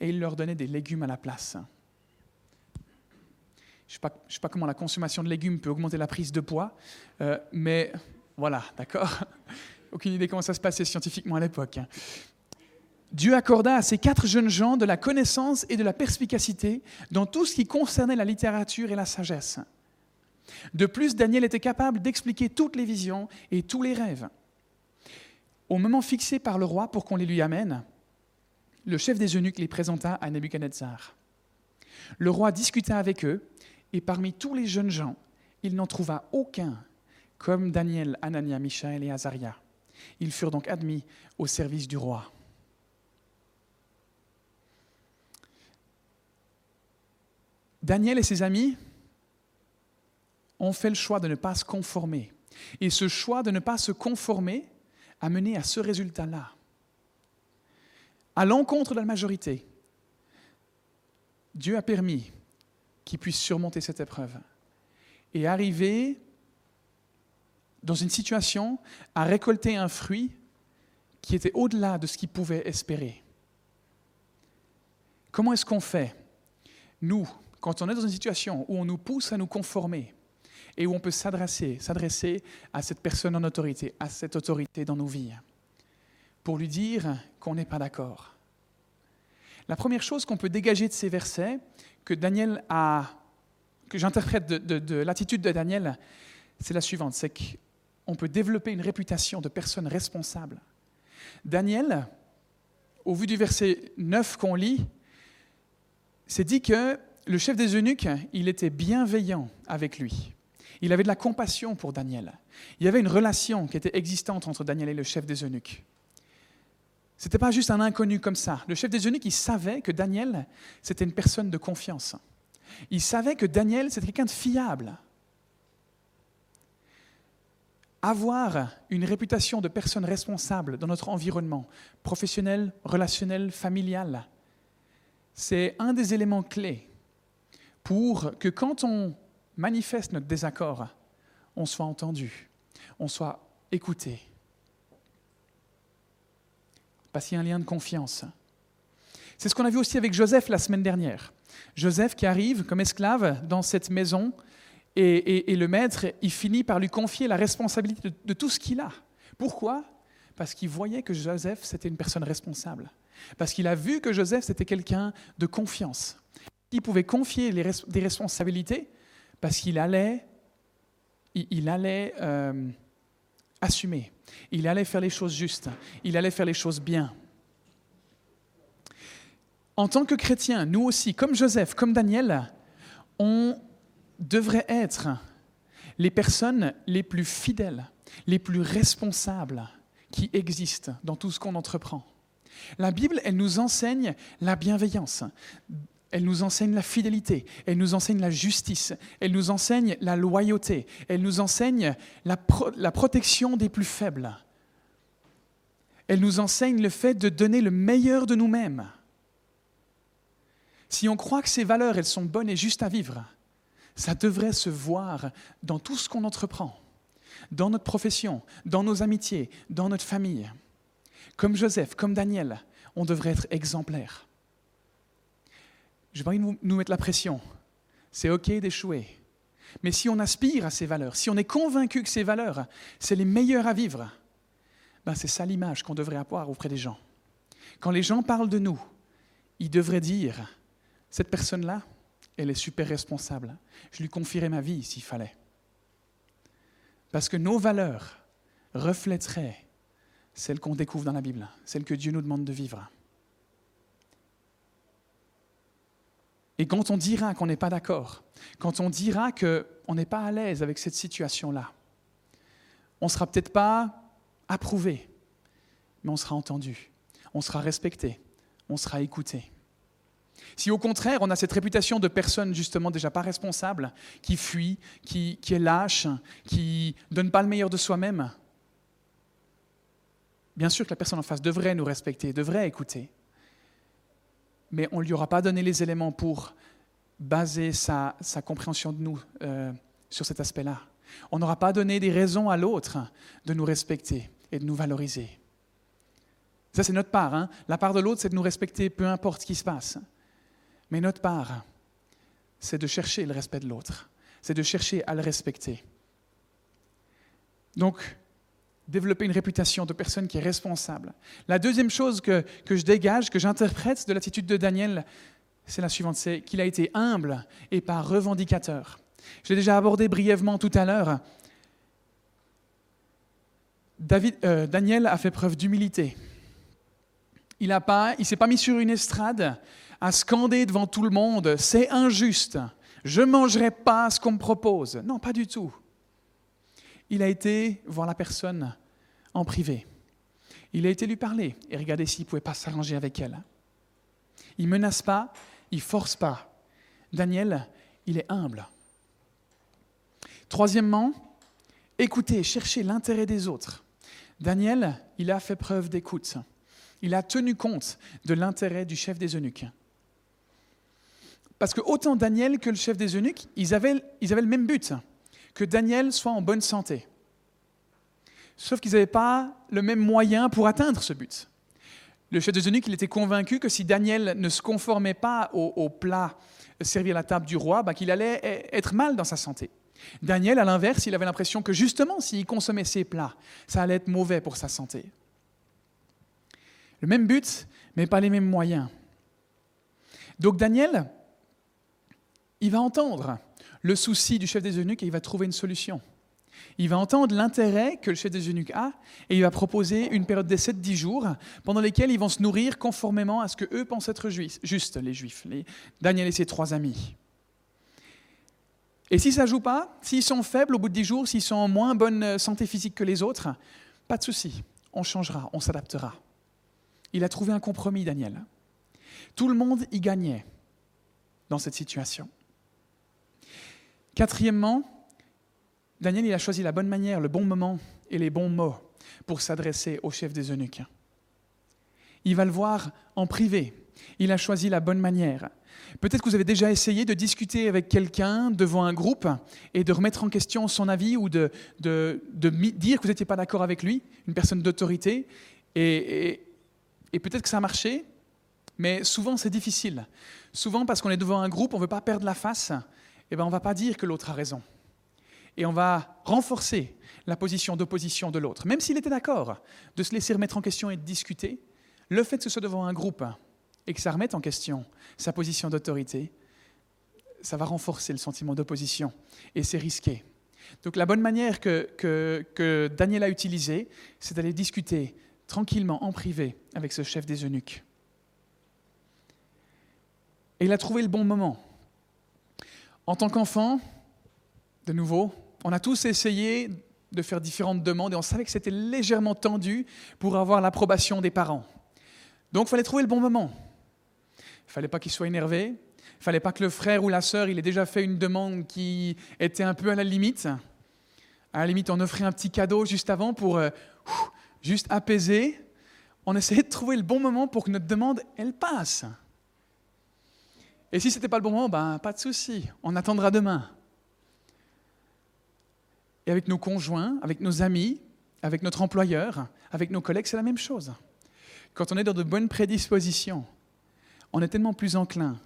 et il leur donnait des légumes à la place. Je ne sais pas comment la consommation de légumes peut augmenter la prise de poids, mais voilà, d'accord ? Aucune idée comment ça se passait scientifiquement à l'époque. Dieu accorda à ces 4 jeunes gens de la connaissance et de la perspicacité dans tout ce qui concernait la littérature et la sagesse. De plus, Daniel était capable d'expliquer toutes les visions et tous les rêves. Au moment fixé par le roi pour qu'on les lui amène, le chef des eunuques les présenta à Nabuchodonosor. Le roi discuta avec eux, et parmi tous les jeunes gens, il n'en trouva aucun, comme Daniel, Ananias, Michaël et Azaria. Ils furent donc admis au service du roi. Daniel et ses amis ont fait le choix de ne pas se conformer. Et ce choix de ne pas se conformer a mené à ce résultat-là. À l'encontre de la majorité, Dieu a permis qu'ils puissent surmonter cette épreuve et arriver dans une situation à récolter un fruit qui était au-delà de ce qu'ils pouvaient espérer. Comment est-ce qu'on fait, nous, quand on est dans une situation où on nous pousse à nous conformer et où on peut s'adresser à cette personne en autorité, à cette autorité dans nos vies, pour lui dire qu'on n'est pas d'accord? La première chose qu'on peut dégager de ces versets, que j'interprète de l'attitude de Daniel, c'est la suivante, c'est qu'on peut développer une réputation de personne responsable. Daniel, au vu du verset 9 qu'on lit, c'est dit que le chef des eunuques, il était bienveillant avec lui. Il avait de la compassion pour Daniel. Il y avait une relation qui était existante entre Daniel et le chef des eunuques. Ce n'était pas juste un inconnu comme ça. Le chef des eunuques, il savait que Daniel, c'était une personne de confiance. Il savait que Daniel, c'était quelqu'un de fiable. Avoir une réputation de personne responsable dans notre environnement, professionnel, relationnel, familial, c'est un des éléments clés pour que quand on manifeste notre désaccord, on soit entendu, on soit écouté. Parce qu'il y a un lien de confiance. C'est ce qu'on a vu aussi avec Joseph la semaine dernière. Joseph qui arrive comme esclave dans cette maison et le maître, il finit par lui confier la responsabilité de tout ce qu'il a. Pourquoi ? Parce qu'il voyait que Joseph, c'était une personne responsable. Parce qu'il a vu que Joseph, c'était quelqu'un de confiance. Il pouvait confier des responsabilités parce qu'il allait, assumer. Il allait faire les choses justes. Il allait faire les choses bien. En tant que chrétiens, nous aussi, comme Joseph, comme Daniel, on devrait être les personnes les plus fidèles, les plus responsables qui existent dans tout ce qu'on entreprend. La Bible, elle nous enseigne la bienveillance. Elle nous enseigne la fidélité, elle nous enseigne la justice, elle nous enseigne la loyauté, elle nous enseigne la protection des plus faibles. Elle nous enseigne le fait de donner le meilleur de nous-mêmes. Si on croit que ces valeurs, elles sont bonnes et justes à vivre, ça devrait se voir dans tout ce qu'on entreprend, dans notre profession, dans nos amitiés, dans notre famille. Comme Joseph, comme Daniel, on devrait être exemplaires. Je vais nous mettre la pression. C'est OK d'échouer. Mais si on aspire à ces valeurs, si on est convaincu que ces valeurs, c'est les meilleures à vivre, c'est ça l'image qu'on devrait avoir auprès des gens. Quand les gens parlent de nous, ils devraient dire, cette personne-là, elle est super responsable. Je lui confierais ma vie s'il fallait. Parce que nos valeurs reflèteraient celles qu'on découvre dans la Bible, celles que Dieu nous demande de vivre. Et quand on dira qu'on n'est pas d'accord, quand on dira qu'on n'est pas à l'aise avec cette situation-là, on ne sera peut-être pas approuvé, mais on sera entendu, on sera respecté, on sera écouté. Si au contraire, on a cette réputation de personne justement déjà pas responsable, qui fuit, qui est lâche, qui ne donne pas le meilleur de soi-même, bien sûr que la personne en face devrait nous respecter, devrait écouter, mais on ne lui aura pas donné les éléments pour baser sa compréhension de nous sur cet aspect-là. On n'aura pas donné des raisons à l'autre de nous respecter et de nous valoriser. Ça, c'est notre part. La part de l'autre, c'est de nous respecter, peu importe ce qui se passe. Mais notre part, c'est de chercher le respect de l'autre. C'est de chercher à le respecter. Donc, développer une réputation de personne qui est responsable. La deuxième chose que je dégage, que j'interprète de l'attitude de Daniel, c'est la suivante, c'est qu'il a été humble et pas revendicateur. Je l'ai déjà abordé brièvement tout à l'heure. Daniel a fait preuve d'humilité. Il ne s'est pas mis sur une estrade à scander devant tout le monde « C'est injuste, je ne mangerai pas ce qu'on me propose ». Non, pas du tout. Il a été voir la personne en privé. Il a été lui parler et regarder s'il ne pouvait pas s'arranger avec elle. Il ne menace pas, il ne force pas. Daniel, il est humble. Troisièmement, écouter, chercher l'intérêt des autres. Daniel, il a fait preuve d'écoute. Il a tenu compte de l'intérêt du chef des eunuques. Parce que autant Daniel que le chef des eunuques, ils avaient le même but, que Daniel soit en bonne santé. Sauf qu'ils n'avaient pas le même moyen pour atteindre ce but. Le chef des eunuques, il était convaincu que si Daniel ne se conformait pas au plat servi à la table du roi, qu'il allait être mal dans sa santé. Daniel, à l'inverse, il avait l'impression que justement, s'il consommait ces plats, ça allait être mauvais pour sa santé. Le même but, mais pas les mêmes moyens. Donc Daniel, il va entendre le souci du chef des eunuques et il va trouver une solution. Il va entendre l'intérêt que le chef des eunuques a et il va proposer une période d'essai de 10 jours pendant lesquels ils vont se nourrir conformément à ce qu'eux pensent être juste, les Juifs, Daniel et ses 3 amis. Et si ça ne joue pas, s'ils sont faibles au bout de 10 jours, s'ils sont en moins bonne santé physique que les autres, pas de souci, on changera, on s'adaptera. Il a trouvé un compromis, Daniel. Tout le monde y gagnait dans cette situation. Quatrièmement, Daniel, il a choisi la bonne manière, le bon moment et les bons mots pour s'adresser au chef des eunuques. Il va le voir en privé. Il a choisi la bonne manière. Peut-être que vous avez déjà essayé de discuter avec quelqu'un devant un groupe et de remettre en question son avis ou de dire que vous n'étiez pas d'accord avec lui, une personne d'autorité. Et peut-être que ça a marché, mais souvent c'est difficile. Souvent parce qu'on est devant un groupe, on ne veut pas perdre la face. On ne va pas dire que l'autre a raison. Et on va renforcer la position d'opposition de l'autre. Même s'il était d'accord de se laisser remettre en question et de discuter, le fait que ce soit devant un groupe et que ça remette en question sa position d'autorité, ça va renforcer le sentiment d'opposition. Et c'est risqué. Donc la bonne manière que Daniel a utilisée, c'est d'aller discuter tranquillement, en privé, avec ce chef des eunuques. Et il a trouvé le bon moment. En tant qu'enfant, de nouveau, on a tous essayé de faire différentes demandes et on savait que c'était légèrement tendu pour avoir l'approbation des parents. Donc, il fallait trouver le bon moment. Il ne fallait pas qu'il soit énervé. Il ne fallait pas que le frère ou la sœur il ait déjà fait une demande qui était un peu à la limite. À la limite, on offrait un petit cadeau juste avant pour juste apaiser. On essayait de trouver le bon moment pour que notre demande, elle passe. Et si ce n'était pas le bon moment, pas de souci, on attendra demain. Et avec nos conjoints, avec nos amis, avec notre employeur, avec nos collègues, c'est la même chose. Quand on est dans de bonnes prédispositions, on est tellement plus enclin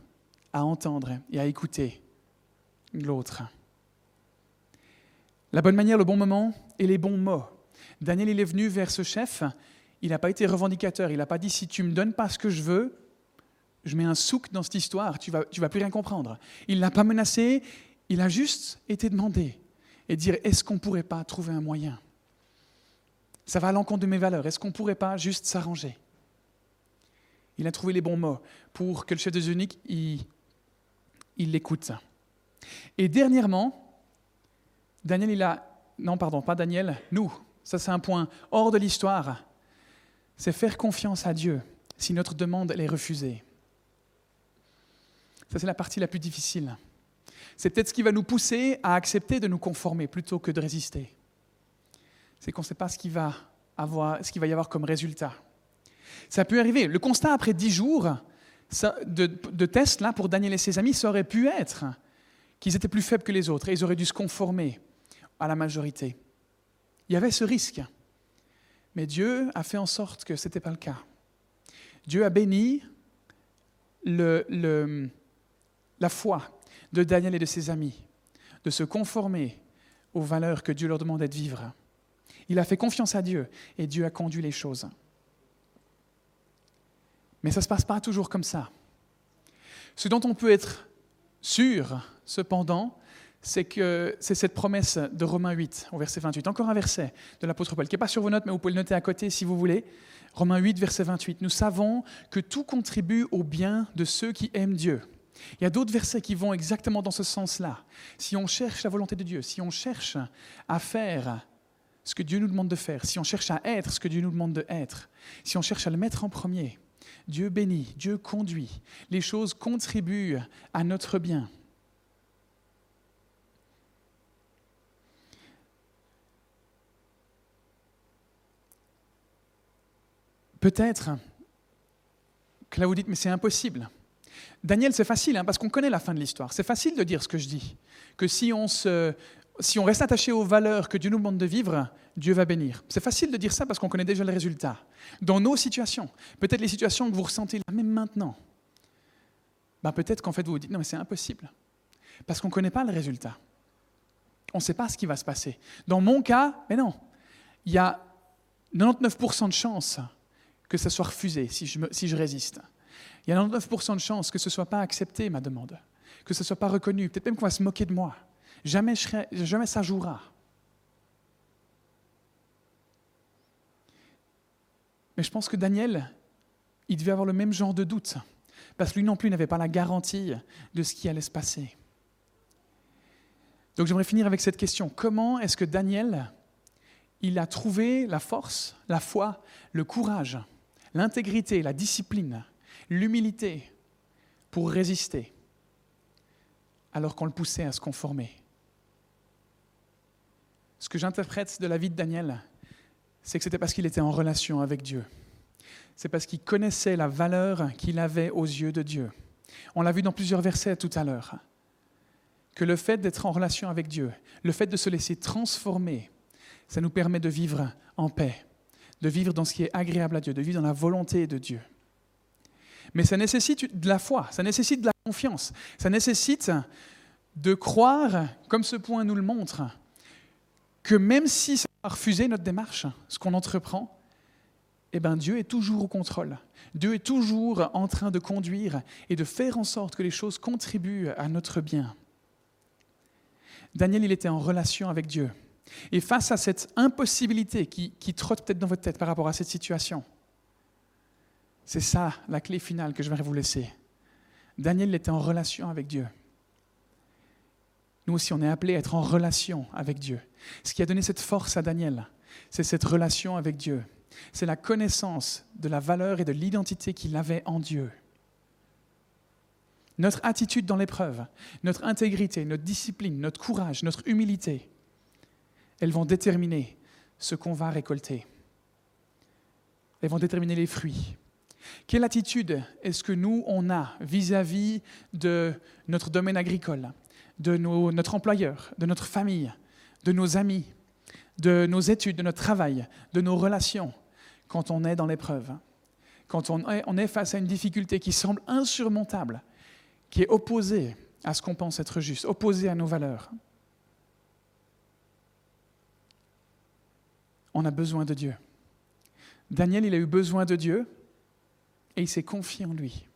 à entendre et à écouter l'autre. La bonne manière, le bon moment et les bons mots. Daniel, il est venu vers ce chef, il n'a pas été revendicateur, il n'a pas dit « si tu ne me donnes pas ce que je veux », je mets un souk dans cette histoire, tu ne vas plus rien comprendre. Il ne l'a pas menacé, il a juste été demandé. et dire « Est-ce qu'on ne pourrait pas trouver un moyen ? Ça va à l'encontre de mes valeurs. Est-ce qu'on ne pourrait pas juste s'arranger ?» Il a trouvé les bons mots pour que le chef de Zunique, il l'écoute. Et dernièrement, Daniel, il a... Non, pardon, pas Daniel, nous. Ça, c'est un point hors de l'histoire. C'est faire confiance à Dieu si notre demande elle est refusée. Ça, c'est la partie la plus difficile. C'est peut-être ce qui va nous pousser à accepter de nous conformer plutôt que de résister. C'est qu'on ne sait pas ce qu'il va y avoir comme résultat. Ça peut arriver. Le constat après 10 jours de test là, pour Daniel et ses amis, ça aurait pu être qu'ils étaient plus faibles que les autres et ils auraient dû se conformer à la majorité. Il y avait ce risque. Mais Dieu a fait en sorte que ce n'était pas le cas. Dieu a béni la foi de Daniel et de ses amis, de se conformer aux valeurs que Dieu leur demandait de vivre. Il a fait confiance à Dieu et Dieu a conduit les choses. Mais ça ne se passe pas toujours comme ça. Ce dont on peut être sûr, cependant, c'est que c'est cette promesse de Romains 8, au verset 28. Encore un verset de l'apôtre Paul, qui n'est pas sur vos notes, mais vous pouvez le noter à côté si vous voulez. Romains 8, verset 28. « Nous savons que tout contribue au bien de ceux qui aiment Dieu. » Il y a d'autres versets qui vont exactement dans ce sens-là. Si on cherche la volonté de Dieu, si on cherche à faire ce que Dieu nous demande de faire, si on cherche à être ce que Dieu nous demande de être, si on cherche à le mettre en premier, Dieu bénit, Dieu conduit, les choses contribuent à notre bien. Peut-être que là vous dites, mais c'est impossible. Daniel, c'est facile, hein, parce qu'on connaît la fin de l'histoire. C'est facile de dire ce que je dis, que si on reste attaché aux valeurs que Dieu nous demande de vivre, Dieu va bénir. C'est facile de dire ça parce qu'on connaît déjà le résultat. Dans nos situations, peut-être les situations que vous ressentez là même maintenant, ben peut-être qu'en fait vous vous dites, non mais c'est impossible, parce qu'on ne connaît pas le résultat. On ne sait pas ce qui va se passer. Dans mon cas, mais non, il y a 99% de chances que ça soit refusé si je résiste. Il y a 99% de chances que ce ne soit pas accepté, ma demande, que ce ne soit pas reconnu, peut-être même qu'on va se moquer de moi. Jamais ça jouera. Mais je pense que Daniel, il devait avoir le même genre de doute, parce que lui non plus n'avait pas la garantie de ce qui allait se passer. Donc j'aimerais finir avec cette question. Comment est-ce que Daniel, il a trouvé la force, la foi, le courage, l'intégrité, la discipline, l'humilité pour résister alors qu'on le poussait à se conformer? Ce que j'interprète de la vie de Daniel, c'est que c'était parce qu'il était en relation avec Dieu. C'est parce qu'il connaissait la valeur qu'il avait aux yeux de Dieu. On l'a vu dans plusieurs versets tout à l'heure, que le fait d'être en relation avec Dieu, le fait de se laisser transformer, ça nous permet de vivre en paix, de vivre dans ce qui est agréable à Dieu, de vivre dans la volonté de Dieu. Mais ça nécessite de la foi, ça nécessite de la confiance, ça nécessite de croire, comme ce point nous le montre, que même si ça va refuser notre démarche, ce qu'on entreprend, eh ben Dieu est toujours au contrôle. Dieu est toujours en train de conduire et de faire en sorte que les choses contribuent à notre bien. Daniel, il était en relation avec Dieu. Et face à cette impossibilité qui trotte peut-être dans votre tête par rapport à cette situation, c'est ça la clé finale que je vais vous laisser. Daniel était en relation avec Dieu. Nous aussi, on est appelés à être en relation avec Dieu. Ce qui a donné cette force à Daniel, c'est cette relation avec Dieu. C'est la connaissance de la valeur et de l'identité qu'il avait en Dieu. Notre attitude dans l'épreuve, notre intégrité, notre discipline, notre courage, notre humilité, elles vont déterminer ce qu'on va récolter. Elles vont déterminer les fruits. Quelle attitude est-ce que nous, on a vis-à-vis de notre domaine agricole, de notre employeur, de notre famille, de nos amis, de nos études, de notre travail, de nos relations, quand on est dans l'épreuve, quand on est face à une difficulté qui semble insurmontable, qui est opposée à ce qu'on pense être juste, opposée à nos valeurs? On a besoin de Dieu. Daniel, il a eu besoin de Dieu, et il s'est confié en lui.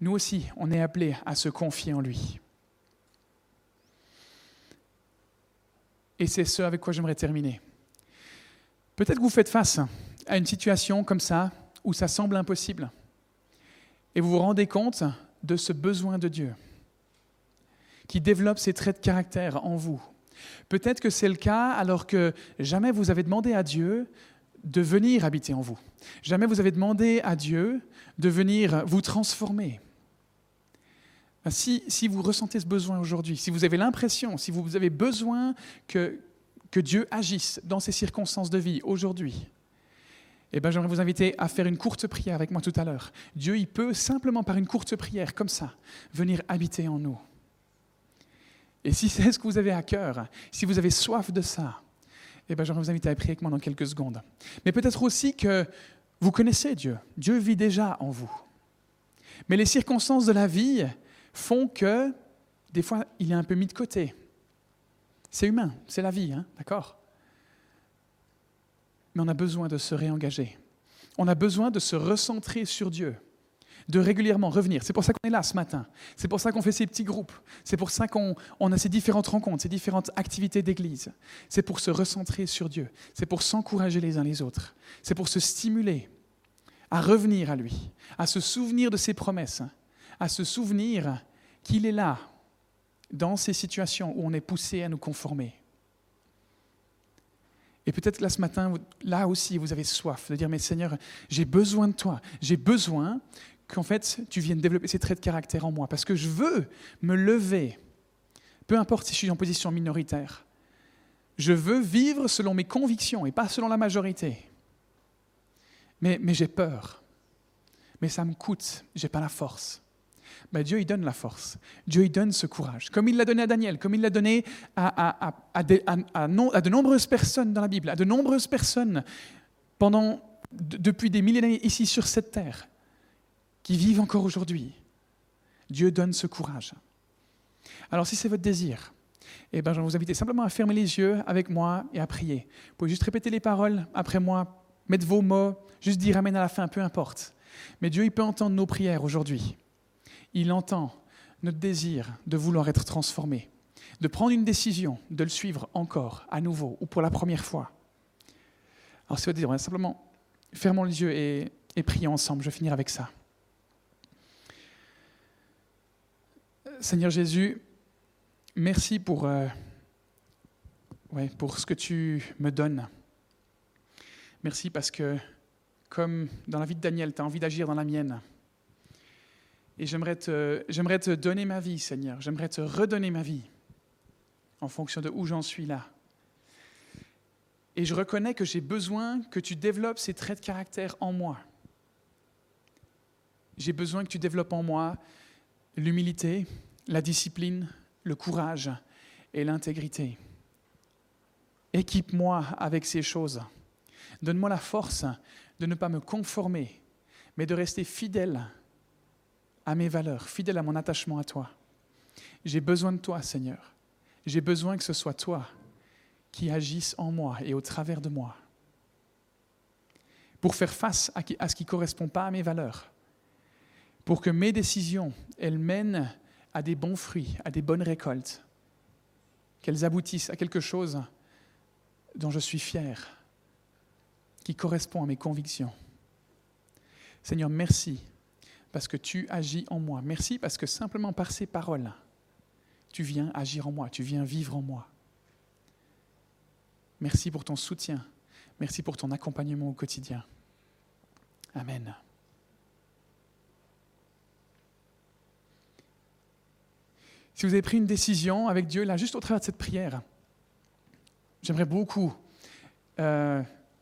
Nous aussi, on est appelés à se confier en lui. Et c'est ce avec quoi j'aimerais terminer. Peut-être que vous faites face à une situation comme ça, où ça semble impossible. Et vous vous rendez compte de ce besoin de Dieu, qui développe ses traits de caractère en vous. Peut-être que c'est le cas alors que jamais vous avez demandé à Dieu de venir habiter en vous. Jamais vous avez demandé à Dieu de venir vous transformer. Si vous ressentez ce besoin aujourd'hui, si vous avez l'impression, si vous avez besoin que Dieu agisse dans ces circonstances de vie aujourd'hui, eh bien, j'aimerais vous inviter à faire une courte prière avec moi tout à l'heure. Dieu, il peut simplement par une courte prière, comme ça, venir habiter en nous. Et si c'est ce que vous avez à cœur, si vous avez soif de ça, eh bien, j'aimerais vous inviter à prier avec moi dans quelques secondes. Mais peut-être aussi que vous connaissez Dieu. Dieu vit déjà en vous. Mais les circonstances de la vie font que, des fois, il est un peu mis de côté. C'est humain, c'est la vie, hein, d'accord ? Mais on a besoin de se réengager. On a besoin de se recentrer sur Dieu, de régulièrement revenir. C'est pour ça qu'on est là ce matin. C'est pour ça qu'on fait ces petits groupes. C'est pour ça qu'on a ces différentes rencontres, ces différentes activités d'église. C'est pour se recentrer sur Dieu. C'est pour s'encourager les uns les autres. C'est pour se stimuler à revenir à lui, à se souvenir de ses promesses, à se souvenir qu'il est là dans ces situations où on est poussé à nous conformer. Et peut-être que là, ce matin, là aussi, vous avez soif de dire « Mais Seigneur, j'ai besoin de toi. J'ai besoin qu'en fait, tu viennes développer ces traits de caractère en moi. Parce que je veux me lever, peu importe si je suis en position minoritaire. Je veux vivre selon mes convictions et pas selon la majorité. Mais j'ai peur. Mais ça me coûte. J'ai pas la force. » Ben Dieu, il donne la force. Dieu, il donne ce courage. Comme il l'a donné à Daniel, comme il l'a donné à de nombreuses personnes dans la Bible, à de nombreuses personnes depuis des milliers d'années ici sur cette terre, qui vivent encore aujourd'hui. Dieu donne ce courage. Alors si c'est votre désir, eh ben, je vais vous inviter simplement à fermer les yeux avec moi et à prier. Vous pouvez juste répéter les paroles après moi, mettre vos mots, juste dire Amen à la fin, peu importe. Mais Dieu, il peut entendre nos prières aujourd'hui. Il entend notre désir de vouloir être transformé, de prendre une décision, de le suivre encore, à nouveau, ou pour la première fois. Alors, si vous voulez, simplement, fermons les yeux et prions ensemble. Je vais finir avec ça. Seigneur Jésus, merci pour ce que tu me donnes. Merci parce que, comme dans la vie de Daniel, tu as envie d'agir dans la mienne. Et j'aimerais te donner ma vie, Seigneur. J'aimerais te redonner ma vie en fonction de où j'en suis là. Et je reconnais que j'ai besoin que tu développes ces traits de caractère en moi. J'ai besoin que tu développes en moi l'humilité, la discipline, le courage et l'intégrité. Équipe-moi avec ces choses. Donne-moi la force de ne pas me conformer, mais de rester fidèle à mes valeurs, fidèle à mon attachement à toi. J'ai besoin de toi, Seigneur. J'ai besoin que ce soit toi qui agisse en moi et au travers de moi pour faire face à ce qui ne correspond pas à mes valeurs, pour que mes décisions, elles mènent à des bons fruits, à des bonnes récoltes, qu'elles aboutissent à quelque chose dont je suis fier, qui correspond à mes convictions. Seigneur, merci. Parce que tu agis en moi. Merci parce que simplement par ces paroles, tu viens agir en moi, tu viens vivre en moi. Merci pour ton soutien, merci pour ton accompagnement au quotidien. Amen. Si vous avez pris une décision avec Dieu, là, juste au travers de cette prière, j'aimerais beaucoup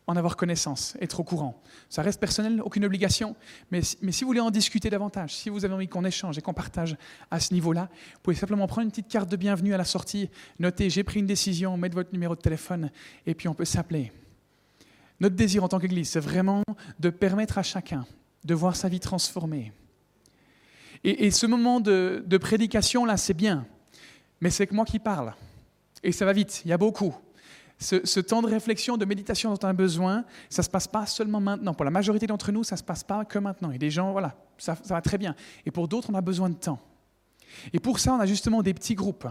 en avoir connaissance, être au courant. Ça reste personnel, aucune obligation, mais si vous voulez en discuter davantage, si vous avez envie qu'on échange et qu'on partage à ce niveau-là, vous pouvez simplement prendre une petite carte de bienvenue à la sortie, noter « J'ai pris une décision », mettre votre numéro de téléphone, et puis on peut s'appeler. Notre désir en tant qu'Église, c'est vraiment de permettre à chacun de voir sa vie transformée. Et ce moment de prédication, là, c'est bien, mais c'est que moi qui parle, et ça va vite, il y a beaucoup. Ce temps de réflexion, de méditation dont on a besoin, ça ne se passe pas seulement maintenant. Pour la majorité d'entre nous, ça ne se passe pas que maintenant. Il y a des gens, voilà, ça va très bien. Et pour d'autres, on a besoin de temps. Et pour ça, on a justement des petits groupes.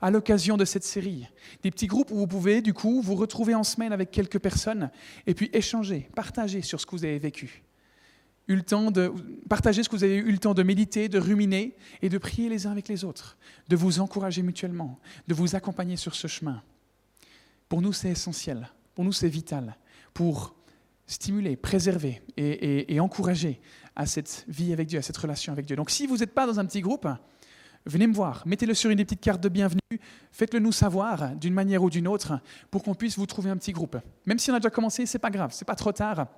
à l'occasion de cette série. Des petits groupes où vous pouvez, du coup, vous retrouver en semaine avec quelques personnes et puis échanger, partager sur ce que vous avez vécu. Eu le temps de partager ce que vous avez eu le temps de méditer, de ruminer et de prier les uns avec les autres, de vous encourager mutuellement, de vous accompagner sur ce chemin. Pour nous, c'est essentiel. Pour nous, c'est vital pour stimuler, préserver et encourager à cette vie avec Dieu, à cette relation avec Dieu. Donc, si vous n'êtes pas dans un petit groupe, venez me voir, mettez-le sur une des petites cartes de bienvenue, faites-le nous savoir d'une manière ou d'une autre pour qu'on puisse vous trouver un petit groupe. Même si on a déjà commencé, ce n'est pas grave, ce n'est pas trop tard.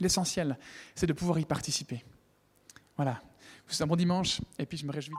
L'essentiel, c'est de pouvoir y participer. Voilà, je vous souhaite un bon dimanche et puis je me réjouis.